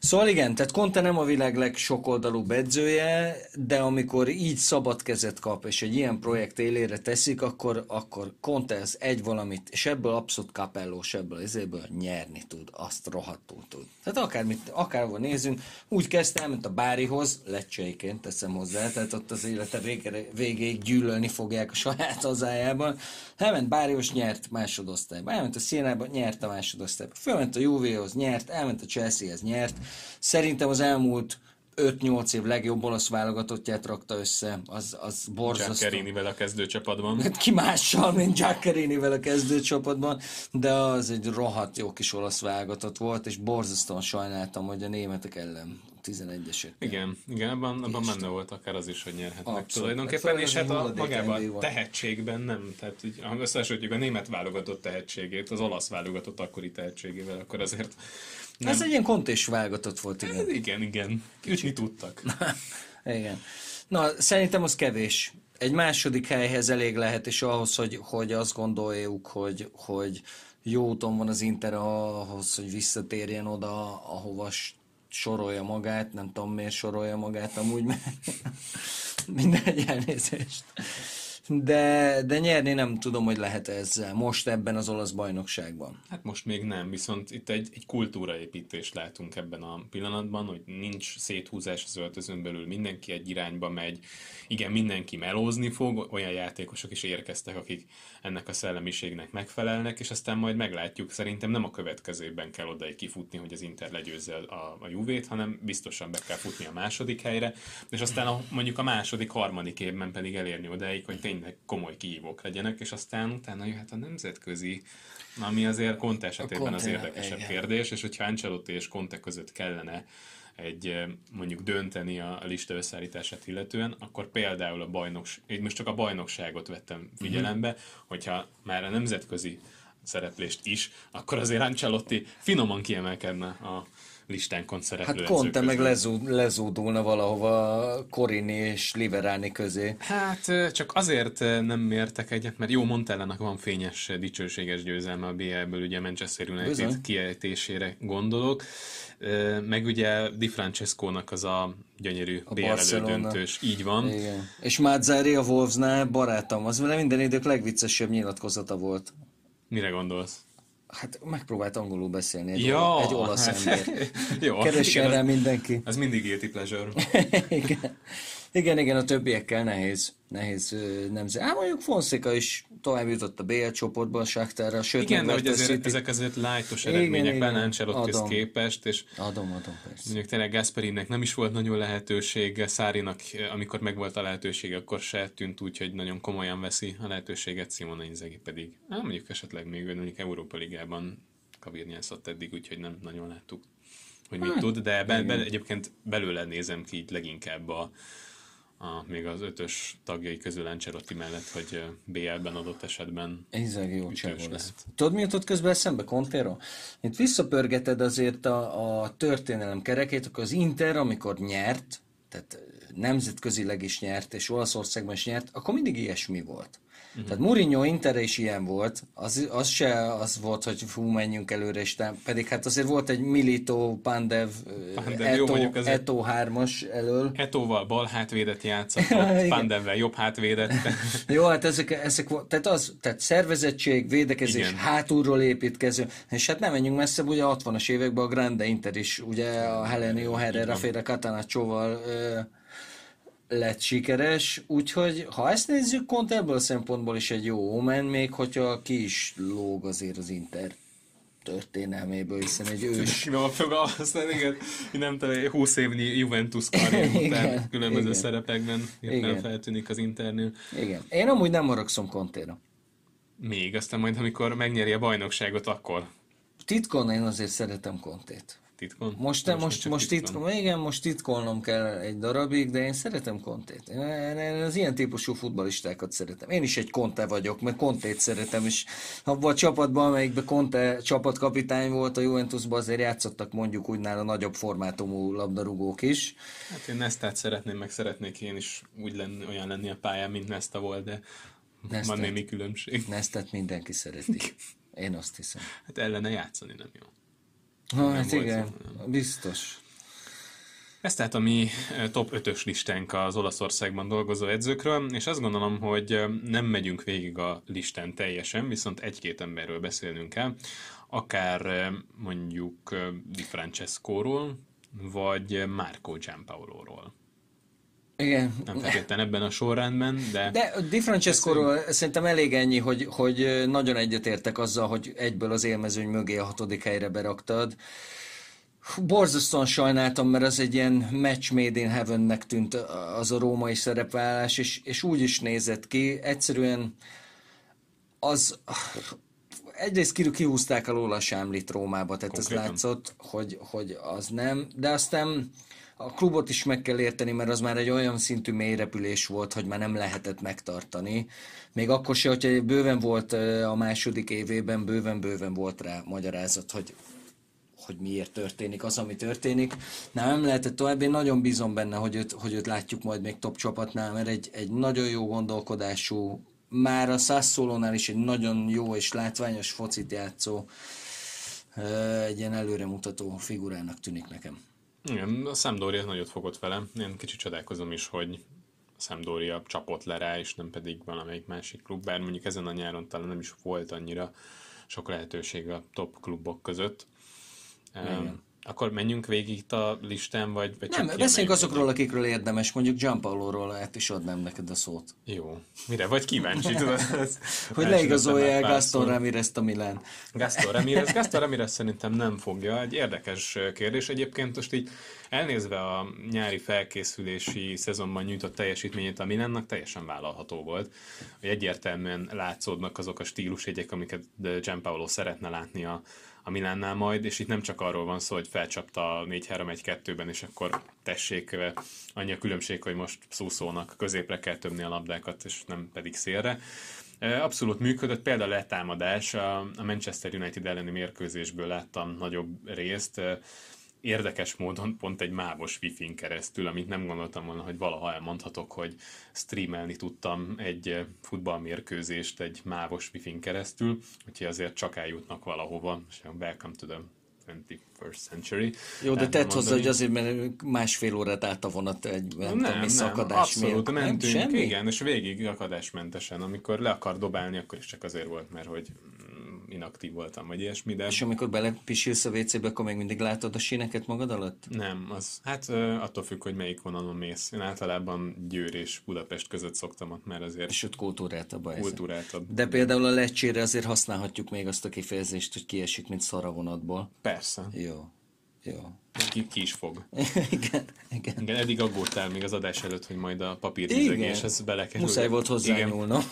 Szóval igen, tehát Conte nem a világ legsokoldalúbb edzője, de amikor így szabad kezet kap, és egy ilyen projekt élére teszik, akkor, akkor Conte az egy valamit, és ebből abszolút kapellós, ebből ezéből nyerni tud, azt rohadtul tud. Tehát akármit, akárhol nézünk, úgy kezdte el, mint a Bárihoz, lecseiként teszem hozzá, tehát ott az élete végére, végéig gyűlölni fogják a saját hazájában. Elment Bárihoz, nyert másodosztályba, elment a Sienába, nyert a másodosztályba, fölment a Juvéhoz, nyert, elment a Chelseahez, nyert. Szerintem az elmúlt öt-nyolc év legjobb olasz válogatottját rakta össze, az, az borzasztó. Giampiero-vel a kezdőcsapatban. Ki mással, mint Giampiero-vel a kezdőcsapatban, de az egy rohadt jó kis olasz válogatott volt, és borzasztóan sajnáltam, hogy a németek ellen tizenegyesek. Igen, igen, abban, abban benne volt akár az is, hogy nyerhetnek. Abszolút. Tulajdonképpen, és hát a magában tehetségben nem, tehát ha összehasonlítjuk a német válogatott tehetségét, az olasz válogatott akkori tehetségével, akkor azért... Nem. Ez egy ilyen kontés válogatott volt, igen. Igen, igen. Ütni tudtak. Igen. Na, szerintem az kevés. Egy második helyhez elég lehet, és ahhoz, hogy, hogy azt gondoljuk, hogy, hogy jó úton van az Inter ahhoz, hogy visszatérjen oda, ahova sorolja magát. Nem tudom, miért sorolja magát amúgy, mert mindegy, elnézést. De, de nyerni nem tudom, hogy lehet ezzel most ebben az olasz bajnokságban. Hát most még nem, viszont itt egy, egy kultúraépítést látunk ebben a pillanatban, hogy nincs széthúzás az öltözön belül, mindenki egy irányba megy, igen, mindenki melózni fog, olyan játékosok is érkeztek, akik ennek a szellemiségnek megfelelnek, és aztán majd meglátjuk, szerintem nem a következőben kell odaig kifutni, hogy az Inter legyőzze a, a Juvét, hanem biztosan be kell futni a második helyre, és aztán a, mondjuk a második, harmadik évben pedig elérni odaig, hogy tényleg komoly kihívók legyenek, és aztán utána jöhet a nemzetközi, ami azért Conte esetében Conte, az érdekesebb igen. kérdés, és hogyha Ancelotti és Conte között kellene egy mondjuk dönteni a lista összeállítását illetően, akkor például a bajnokság, így most csak a bajnokságot vettem figyelembe, mm-hmm. hogyha már a nemzetközi szereplést is, akkor azért Ancelotti finoman kiemelkedne a listánkon szereplő. Hát Conte meg lezú, lezúdulna valahova Corini és Liverani közé. Hát csak azért nem mértek egyet, mert jó, Montellának van fényes, dicsőséges győzelme a bé el-ből, ugye Manchester United kiejtésére gondolok. Meg ugye Di Francescónak az a gyönyörű bé el elődöntős. Így van. Igen. És Mazzari a Wolvesnál barátom, az vele minden idők legviccesebb nyilatkozata volt. Mire gondolsz? Hát megpróbált angolul beszélni egy, ja, olasz, egy olasz ember. Hát, keressen rá mindenki. Ez mindig guilty pleasure. igen. igen, igen, a többiekkel nehéz. Nehéz nemzet. Ám mondjuk Fonseca is tovább jutott a bé el csoportban, a Sáktárra, sőt igen, de hogy ezért, ezek azért lájtos eredmények Ancelottihoz képest. És adom, adom, persze. Mondjuk tényleg Gasperinnek nem is volt nagyon lehetősége, Sarrinak, amikor megvolt a lehetőség, akkor se tűnt úgy, hogy nagyon komolyan veszi a lehetőséget, Simone Inzaghi pedig. Hát mondjuk esetleg még ő mondjuk Európa Ligában kavírnyászott eddig, úgyhogy nem nagyon láttuk, hogy mit hát, tud, de be, be, egyébként belőle nézem ki így leginkább a Ah, még az ötös tagjai közül Ancelotti mellett, hogy bé el-ben adott esetben Inzaghi jó csávó lesz. Tudod, mi jutott közben eszembe, Contéról? Itt visszapörgeted azért a, a történelem kerekét, akkor az Inter, amikor nyert, tehát nemzetközileg is nyert, és Olaszországban is nyert, akkor mindig ilyesmi volt. Uh-huh. Tehát Mourinho Interre is ilyen volt, az, az se az volt, hogy hú, menjünk előre, és nem, pedig hát azért volt egy Milito, Pandev, Eto hármas elől. Etoval bal hátvédet játszott, Pandevvel jobb hátvédet. Jó, hát ezek, ezek tehát, az, tehát szervezettség, védekezés, igen. hátulról építkező, és hát nem menjünk messzebb, ugye a hatvanas években a Grande Inter is, ugye a Helenio Herrera féle Catanaccio-val lett sikeres, úgyhogy ha ezt nézzük, Conte ebből a szempontból is egy jó omen, még hogyha ki is lóg azért az Inter történelméből, hiszen egy ős... Jó, aztán igen, nem tudom, húsz évnyi Juventus karrier után különböző igen. szerepekben értelem feltűnik az Internél. Igen. Én amúgy nem haragszom Contéra. Még, aztán majd amikor megnyeri a bajnokságot, akkor... Titkon én azért szeretem Contét. Titkon? Most, most, most, most, titkon. Titkon, igen, most titkolnom kell egy darabig, de én szeretem Contét. Én, én az ilyen típusú futballistákat szeretem. Én is egy Conte vagyok, mert Contét szeretem, és abban a csapatban, amelyikben Conte csapatkapitány volt, a Juventusban azért játszottak mondjuk úgy nála nagyobb formátumú labdarúgók is. Hát én Nestát szeretném, meg szeretnék én is úgy lenni, olyan lenni a pályán, mint Nesta volt, de Nestát, van némi különbség. Nestát mindenki szereti. Én azt hiszem. Hát ellene játszani nem jó. Ha, hát volt, igen, nem. biztos. Ez tehát a mi top ötös listánk az Olaszországban dolgozó edzőkről, és azt gondolom, hogy nem megyünk végig a listán teljesen, viszont egy-két emberről beszélnünk kell, akár mondjuk Di Francescóról, vagy Marco Giampaolóról. Igen. Nem feltétlenül ebben a sorrendben, de... De Di Francescóról szerintem elég ennyi, hogy, hogy nagyon egyetértek azzal, hogy egyből az élmezőny mögé a hatodik helyre beraktad. Borzasztóan sajnáltam, mert az egy ilyen match made in heavennek tűnt az a római szerepvállás, és, és úgy is nézett ki. Egyszerűen az... Egyrészt kihúzták a Lola Sámlit Rómába, tehát az látszott, hogy, hogy az nem, de aztán... A klubot is meg kell érteni, mert az már egy olyan szintű mélyrepülés volt, hogy már nem lehetett megtartani. Még akkor se, hogyha bőven volt a második évében, bőven-bőven volt rá magyarázat, hogy, hogy miért történik az, ami történik. Na, nem lehetett tovább, én nagyon bízom benne, hogy őt, hogy őt látjuk majd még top csapatnál, mert egy, egy nagyon jó gondolkodású, már a Sassuolónál is egy nagyon jó és látványos focit játszó, egy ilyen előremutató figurának tűnik nekem. Igen, a Sampdoria nagyot fogott vele. Én kicsit csodálkozom is, hogy a Sampdoria csapott le rá, és nem pedig valamelyik másik klub, bár mondjuk ezen a nyáron talán nem is volt annyira sok lehetőség a top klubok között. Igen. Akkor menjünk végig itt a listán, vagy, vagy nem, beszéljünk azokról, akikről érdemes, mondjuk Giampaolóról lehet is adnám neked a szót. Jó. Mire vagy kíváncsi, tudod? Hogy leigazolja Gaston Ramírez-t a Milán. Gaston Ramírez. Gaston Ramírez szerintem nem fogja. Egy érdekes kérdés egyébként. Most így elnézve a nyári felkészülési szezonban nyújtott teljesítményét a Milánnak, teljesen vállalható volt. Hogy egyértelműen látszódnak azok a stílusjegyek, amiket Giampaolo szeretne látni a a Milánnál majd, és itt nem csak arról van szó, hogy felcsapta a négy három egy kettőben, és akkor tessék, annyi a különbség, hogy most Szúszónak középre kell töbni a labdákat, és nem pedig szélre. Abszolút működött, például a letámadás, a Manchester United elleni mérkőzésből láttam nagyobb részt, érdekes módon pont egy mávos wifi-n keresztül, amit nem gondoltam volna, hogy valaha elmondhatok, hogy streamelni tudtam egy futballmérkőzést egy mávos wifi-n keresztül, úgyhogy azért csak eljutnak valahova, és welcome to the twenty-first century. Jó, de tett hozzá, hogy azért, mert másfél órát állt a vonat egy visszakadás miatt. Nem, nem, semmi? Igen, és végig akadásmentesen, amikor le akar dobálni, akkor is csak azért volt, mert hogy inaktív voltam, vagy ilyesmi, de... És amikor belepisilsz a vécébe, akkor még mindig látod a síneket magad alatt? Nem, az... Hát attól függ, hogy melyik vonalon mész. Én általában Győr és Budapest között szoktam ott, mert azért... És ott kultúráltabb a kultúráltabb. De például a Leccsére azért használhatjuk még azt a kifejezést, hogy kiesik, mint szar a vonatból. Persze. Jó. Jó. Ki, ki is fog. Igen, igen. Igen, eddig aggódtál még az adás előtt, hogy majd a papírvizegéshez belekerül. Muszáj volt hozzányúlnom,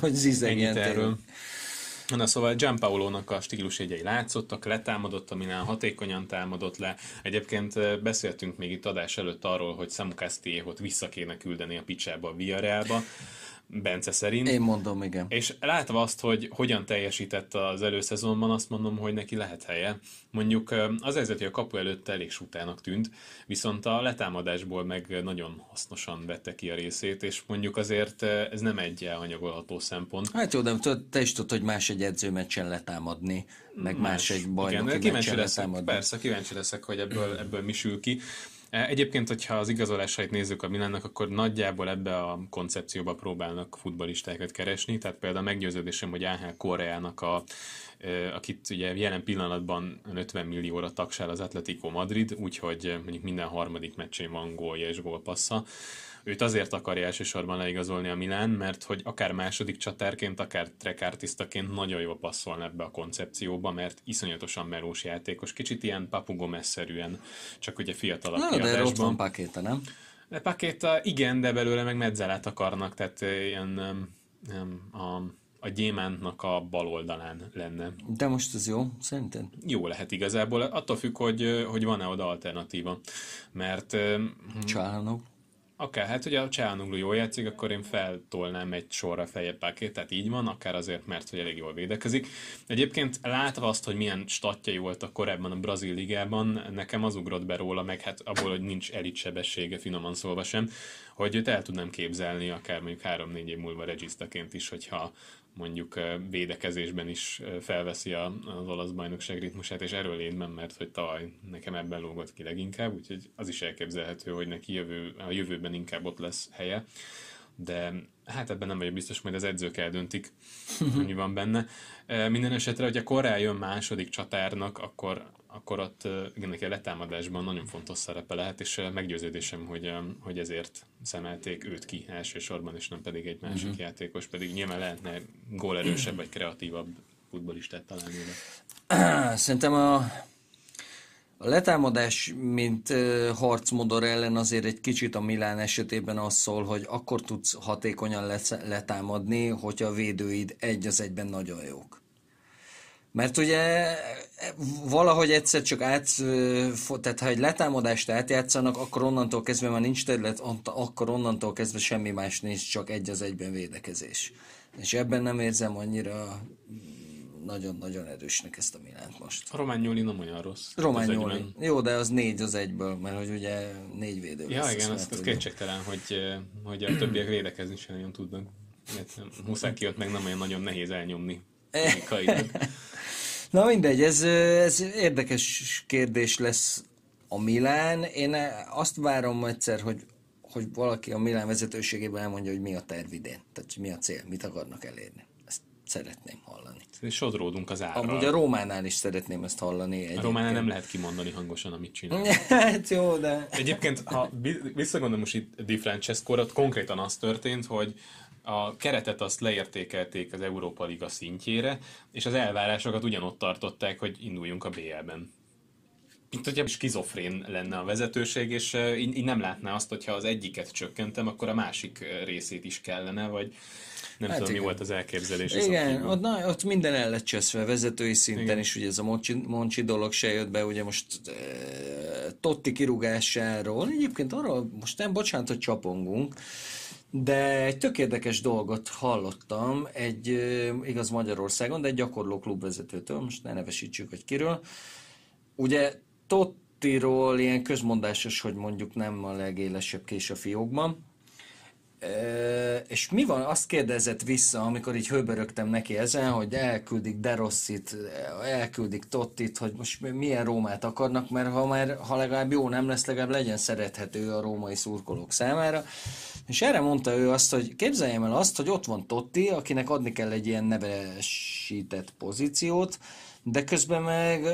hogy zizegjen. Na szóval Giampaolónak a stílusjegyei látszottak, letámadott, aminál hatékonyan támadott le. Egyébként beszéltünk még itt adás előtt arról, hogy Samu Castillo-t vissza kéne küldeni a picsába, a Villarrealba. Bence szerint. Én mondom, igen. És látva azt, hogy hogyan teljesített az előszezonban, azt mondom, hogy neki lehet helye. Mondjuk az helyzet, hogy a kapu előtt elég sutának tűnt, viszont a letámadásból meg nagyon hasznosan vette ki a részét, és mondjuk azért ez nem egy elhanyagolható szempont. Hát jó, de te is tudod, hogy más egy edzőmeccsen letámadni, meg más, más egy bajnoki meccsen letámadni. Persze, kíváncsi leszek, hogy ebből, ebből mi sül ki. Egyébként, hogyha az igazolásait nézzük a Milánnak, akkor nagyjából ebbe a koncepcióba próbálnak futballistákat keresni, tehát például meggyőződésem, hogy á há Koreának, a, akit ugye jelen pillanatban ötven millióra tagsál az Atlético Madrid, úgyhogy mondjuk minden harmadik meccsén van gólja és gólpassza. Őt azért akarja elsősorban leigazolni a Milán, mert hogy akár második csatárként, akár trekártisztaként nagyon jól passzolna ebbe a koncepcióba, mert iszonyatosan melós játékos, kicsit ilyen Papu Gomez-szerűen, csak ugye fiatalabb kiadásban. Na, de ott van Paquetá, nem? De Paquetá igen, de belőle meg Mezzalát akarnak, tehát ilyen nem, a... a gyémántnak a bal oldalán lenne. De most ez jó, szerinted? Jó lehet igazából, attól függ, hogy, hogy van-e oda alternatíva, mert... Csalánok? Akár, hát ugye a Csalánoglu jól játszik, akkor én feltolnám egy sorra feljebb Paquetát, tehát így van, akár azért, mert hogy elég jól védekezik. Egyébként látva azt, hogy milyen statjai voltak korábban a brazil ligában, nekem az ugrott be róla, meg hát abból, hogy nincs elitsebessége, finoman szólva sem, hogy őt el tudnám képzelni, akár mondjuk három-négy év múlva regisztaként is, hogyha mondjuk védekezésben is felveszi az olasz bajnokság ritmusát, és erről én nem, mert hogy tavaly nekem ebben lógott ki leginkább, úgyhogy az is elképzelhető, hogy neki jövő, a jövőben inkább ott lesz helye, de hát ebben nem vagyok biztos, majd az edzők eldöntik, hogy van benne. Minden esetre, hogyha korrá jön második csatárnak, akkor, akkor ott igen, neki a letámadásban nagyon fontos szerepe lehet, és meggyőződésem, hogy, hogy ezért szemelték őt ki elsősorban, és nem pedig egy másik uh-huh. játékos, pedig nyilván lehetne gólerősebb vagy kreatívabb futballistát találni. Szerintem a... A letámadás, mint uh, harcmodor ellen azért egy kicsit a Milán esetében az szól, hogy akkor tudsz hatékonyan le- letámadni, hogyha a védőid egy az egyben nagyon jók. Mert ugye valahogy egyszer csak át, tehát ha egy letámadást átjátszanak, akkor onnantól kezdve már nincs terület, akkor onnantól kezdve semmi más nincs, csak egy az egyben védekezés. És ebben nem érzem annyira... nagyon-nagyon erősnek ezt a Milánt most. A Román nyúli nem olyan rossz. Román nyúli. Jó, de az négy az egyből, mert hogy ugye négy védő. Ja, igen, az, az kétségtelen, hogy, hogy a többiek védekezni sem nagyon tudnak. Muszakiot meg nem olyan nagyon nehéz elnyomni. Na mindegy, ez, ez érdekes kérdés lesz a Milán. Én azt várom egyszer, hogy, hogy valaki a Milán vezetőségében elmondja, hogy mi a terv idén. Tehát mi a cél, mit akarnak elérni. Ezt szeretném hallani. sodródunk az árral. Amúgy a Rómánál is szeretném ezt hallani. Egyébként. A Rómánál nem lehet kimondani hangosan, amit csinál. Hát jó, de... Egyébként, ha visszagondolom most itt Di Francescóra, konkrétan az történt, hogy a keretet azt leértékelték az Európa Liga szintjére, és az elvárásokat ugyanott tartották, hogy induljunk a bé el-ben. Mint hogyha skizofrén lenne a vezetőség, és így, így nem látná azt, hogyha az egyiket csökkentem, akkor a másik részét is kellene, vagy nem hát tudom, igen. Mi volt az elképzelés. Igen, ott, na, ott minden el lett cseszve, vezetői szinten igen. Is, ugye ez a Moncsi, Moncsi dolog se jött be, ugye most e, Totti kirúgásáról, egyébként arról most nem, bocsánat, hogy csapongunk, de egy tök érdekes dolgot hallottam, egy igaz Magyarországon, de egy gyakorló klubvezetőtől, most ne nevesítsük, hogy kiről, ugye Tottiról ilyen közmondásos, hogy mondjuk nem a legélesebb kés a fiókban. E, és mi van, azt kérdezett vissza, amikor így höbörögtem neki ezen, hogy elküldik De Rossit, elküldik Tottit, hogy most milyen Rómát akarnak, mert ha, már, ha legalább jó nem lesz, legalább legyen szerethető a római szurkolók számára. És erre mondta ő azt, hogy képzeljem el azt, hogy ott van Totti, akinek adni kell egy ilyen nevesített pozíciót, de közben meg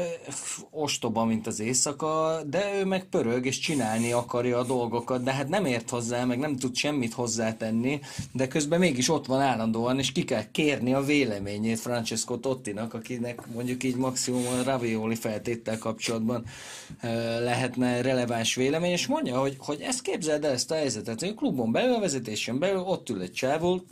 ostoba, mint az éjszaka, de ő meg pörög, és csinálni akarja a dolgokat, de hát nem ért hozzá, meg nem tud semmit hozzátenni, de közben mégis ott van állandóan, és ki kell kérni a véleményét Francesco Tottinak, akinek mondjuk így maximum a ravioli feltéttel kapcsolatban lehetne releváns vélemény, és mondja, hogy, hogy ezt képzeld el, ezt a helyzetet, hogy a klubon belül, a vezetésen belül ott ül egy csávó,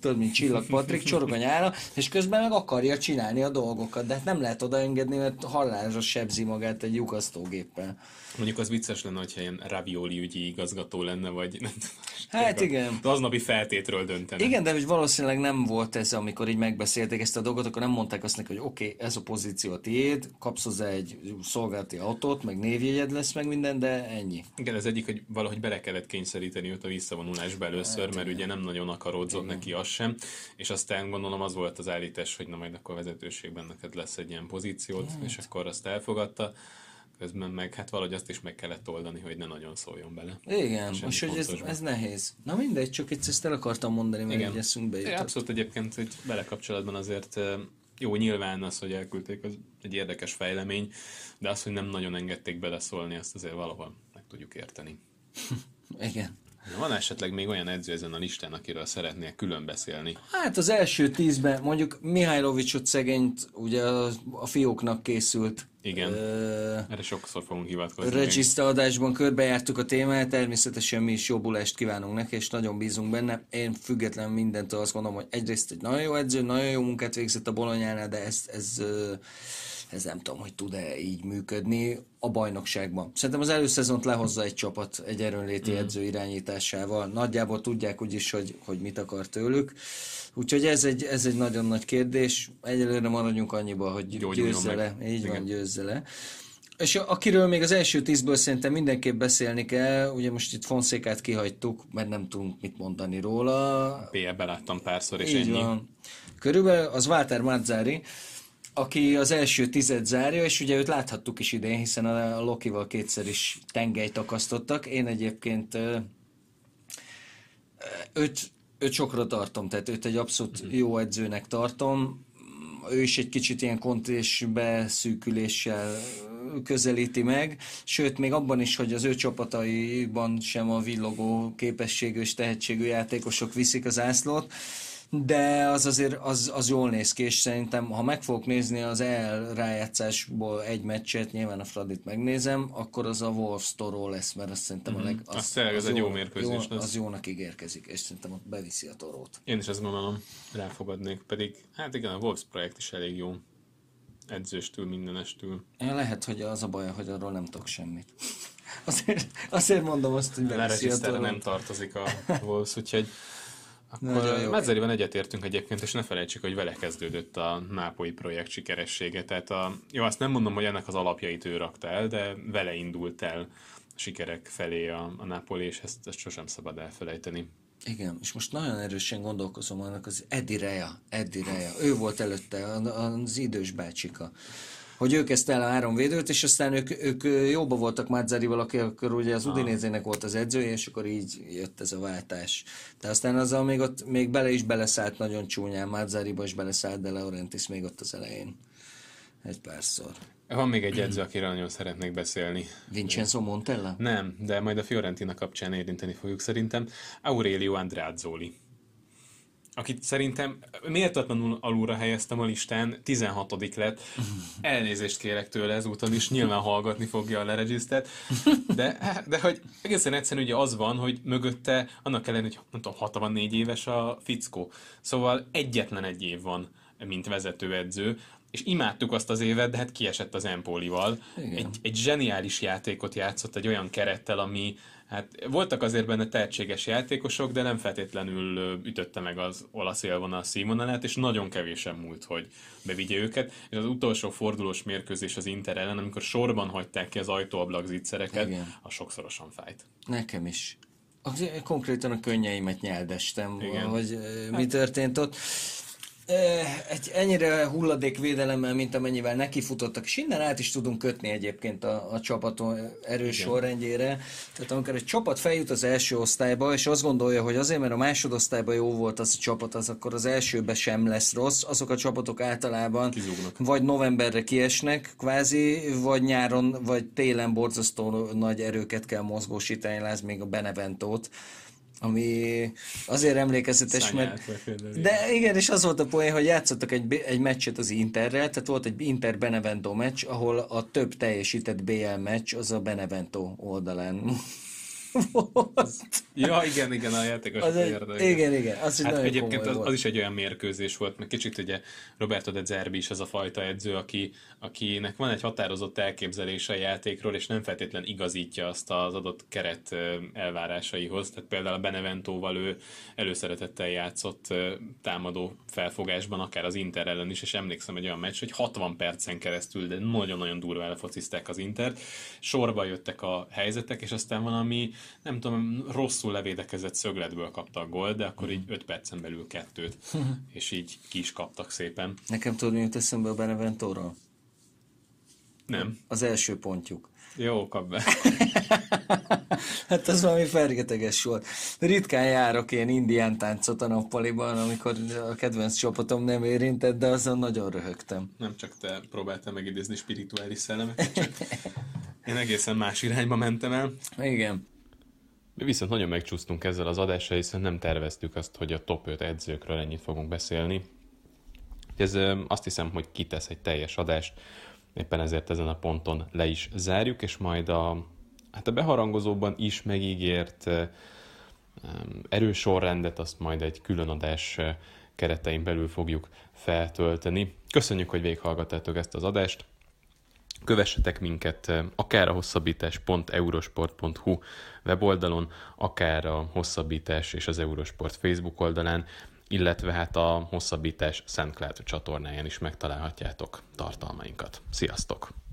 tudod, mint Csillag Patrik, csorog a nyára, és közben meg akarja csinálni a dolgokat, de hát nem nem lehet odaengedni, mert hallásra sebzi magát egy lyukasztógéppel. Mondjuk az vicces lenne, hogyha ilyen ravioli ügyi igazgató lenne, vagy nem tudom. Hát igen. Az napi feltétről döntene. Igen, de hogy valószínűleg nem volt ez, amikor így megbeszélték ezt a dolgot, akkor nem mondták azt neki, hogy oké, okay, ez a pozíció a tiéd, kapsz hozzá egy szolgálati autót, meg névjegyed lesz, meg minden, de ennyi. Igen, ez egyik, hogy valahogy bele kellett kényszeríteni őt a visszavonulásba először, hát, mert igen. Ugye nem nagyon akaródzott igen. Neki az sem, és aztán gondolom az volt az állítás, hogy na majd akkor vezetőségben neked lesz egy ilyen pozíciót, hát. És akkor azt elfogadta. Közben meg hát valahogy azt is meg kellett oldani, hogy ne nagyon szóljon bele. Igen, semmi most hogy ez, ez nehéz. Na mindegy, csak egyszer ezt el akartam mondani, mert igen. Így eszünkbe jutott. Abszolút egyébként, hogy vele kapcsolatban azért jó nyilván az, hogy elküldték, az egy érdekes fejlemény, de az, hogy nem nagyon engedték beleszólni, azt azért valahol meg tudjuk érteni. Igen. Na, van esetleg még olyan edző ezen a listán, akiről szeretnél külön beszélni? Hát az első tízben mondjuk Mihajlovicsot szegényt ugye a fióknak készült. Igen, ö... erre sokszor fogunk hivatkozni. Regista adásban körbejártuk a témát, természetesen mi is jobbulást kívánunk neki, és nagyon bízunk benne. Én független mindentől azt gondolom, hogy egyrészt egy nagyon jó edző, nagyon jó munkát végzett a Bolonyánál, de ez... ez ö... ez nem tudom, hogy tud-e így működni a bajnokságban. Szerintem az előszezont lehozza egy csapat egy erőnléti mm. edző irányításával. Nagyjából tudják úgyis, hogy, hogy mit akar tőlük. Úgyhogy ez egy, ez egy nagyon nagy kérdés. Egyelőre maradjunk annyiba, hogy győzze le. Így igen. Van, győzze le. És akiről még az első tízből szerintem mindenképp beszélni kell, ugye most itt Fonszékát kihagytuk, mert nem tudunk mit mondani róla. bé el-ben láttam párszor, és ennyi. Van. Körülbelül az Walter Mazzari, aki az első tized zárja, és ugye őt láthattuk is idén, hiszen a Lokival kétszer is tengelyt akasztottak. Én egyébként őt, őt sokra tartom, tehát őt egy abszolút jó edzőnek tartom. Ő is egy kicsit ilyen kontés beszűküléssel közelíti meg, sőt még abban is, hogy az ő csapataiban sem a villogó képességű és tehetségű játékosok viszik az ászlót, de az azért az, az jól néz ki, és szerintem, ha meg fogok nézni az e el rájátszásból egy meccset, nyilván a Fradit megnézem, akkor az a Wolves-Toró lesz, mert azt szerintem mm-hmm. a leg... Az, azt az, az egy jó mérkőzés jó, az jónak ígérkezik, és szerintem ott beviszi a Torót. Én is azt gondolom, ráfogadnék, pedig hát igen, a Wolves projekt is elég jó. Edzőstől, mindenestől. Lehet, hogy az a baj, hogy arról nem tudok semmit. Azért, azért mondom azt, hogy beviszi a Torót. Nem tartozik a Wolves, úgyhogy akkor Mazzariban egyetértünk egyébként, és ne felejtsük, hogy vele kezdődött a nápolyi projekt sikeressége. Tehát a, jó, azt nem mondom, hogy ennek az alapjait ő rakta el, de vele indult el a sikerek felé a, a Napoli, és ezt, ezt sosem szabad elfelejteni. Igen, és most nagyon erősen gondolkozom annak az Eddie Rea, Eddie Rea. Ő volt előtte az idős bácsika. hogy ő kezdte el a három védőt, és aztán ők, ők jóba voltak Mazzarival, aki akkor ugye az Udinézének volt az edzője, és akkor így jött ez a váltás. De aztán azzal még, ott, még bele is beleszállt nagyon csúnyán, Mazzariba is beleszállt, de Laurentis még ott az elején. Egy párszor. Van még egy edző, akiről nagyon szeretnék beszélni. Vincenzo Montella? Nem, de majd a Fiorentina kapcsán érinteni fogjuk szerintem. Aurelio Andreazzoli, akit szerintem méltatlanul alulra helyeztem a listán, tizenhatodik lett. Elnézést kérek tőle ezúton is, nyilván hallgatni fogja a La Registát, de, de hogy egészen egyszerűen ugye az van, hogy mögötte annak ellenére, hogy nem tudom, hatvannégy éves a fickó. Szóval egyetlen egy év van, mint vezetőedző, és imádtuk azt az évet, de hát kiesett az Empolival. Egy, egy zseniális játékot játszott egy olyan kerettel, ami hát voltak azért benne tehetséges játékosok, de nem feltétlenül ütötte meg az olasz élvonal színvonalát, és nagyon kevésen múlt, hogy bevigye őket. És az utolsó fordulós mérkőzés az Inter ellen, amikor sorban hagyták ki az ajtóablak zicsereket, az sokszorosan fájt. Nekem is. Konkrétan a könnyeimet nyeldestem, igen, hogy mi hát történt ott. Egy ennyire hulladékvédelemmel, mint amennyivel nekifutottak, és innen át is tudunk kötni egyébként a, a csapat erős sorrendjére. Tehát amikor egy csapat feljut az első osztályba, és azt gondolja, hogy azért, mert a másodosztályban jó volt az a csapat, az akkor az elsőben sem lesz rossz, azok a csapatok általában kizugnak, vagy novemberre kiesnek kvázi, vagy nyáron, vagy télen borzasztó nagy erőket kell mozgósítani, lásd még a Beneventót, ami azért emlékezetes, mert... De igen, és az volt a poén, hogy játszottak egy, egy meccset az Interrel, tehát volt egy Inter-Benevento meccs, ahol a több teljesített bé el meccs az a Benevento oldalán volt. Ja, igen, igen, a játékos példa. Igen, igen. Az hát egyébként az, az is egy olyan mérkőzés volt, mert kicsit ugye Roberto De Zerbi is az a fajta edző, aki, akinek van egy határozott elképzelése a játékról, és nem feltétlen igazítja azt az adott keret elvárásaihoz. Tehát például a Beneventóval ő előszeretettel játszott támadó felfogásban, akár az Inter ellen is, és emlékszem egy olyan meccs, hogy hatvan percen keresztül, de nagyon-nagyon durvára focizták az Intert. Sorba jöttek a helyzetek, és aztán valami nem tudom, rosszul levédekezett szögletből kaptak a gólt, de akkor így öt percen belül kettőt, és így ki is kaptak szépen. Nekem tudod, mi jut eszembe a Beneventóról? Nem. Az első pontjuk. Jó, kap be. Hát az valami fergeteges volt. Ritkán járok én indián táncot a nappaliban, amikor a kedvenc csapatom nem érintett, de azon nagyon röhögtem. Nem csak te próbáltál megidézni spirituális szellemeket, csak én egészen más irányba mentem el. Igen. Mi viszont nagyon megcsúsztunk ezzel az adással, hiszen nem terveztük azt, hogy a top öt edzőkről ennyit fogunk beszélni. Ez azt hiszem, hogy kitesz egy teljes adást, éppen ezért ezen a ponton le is zárjuk, és majd a, hát a beharangozóban is megígért erős sorrendet, azt majd egy külön adás keretein belül fogjuk feltölteni. Köszönjük, hogy végighallgattátok ezt az adást. Kövessetek minket akár a hosszabbítás pont eurosport pont hu weboldalon, akár a Hosszabbítás és az Eurosport Facebook oldalán, illetve hát a Hosszabbítás SoundCloud csatornáján is megtalálhatjátok tartalmainkat. Sziasztok!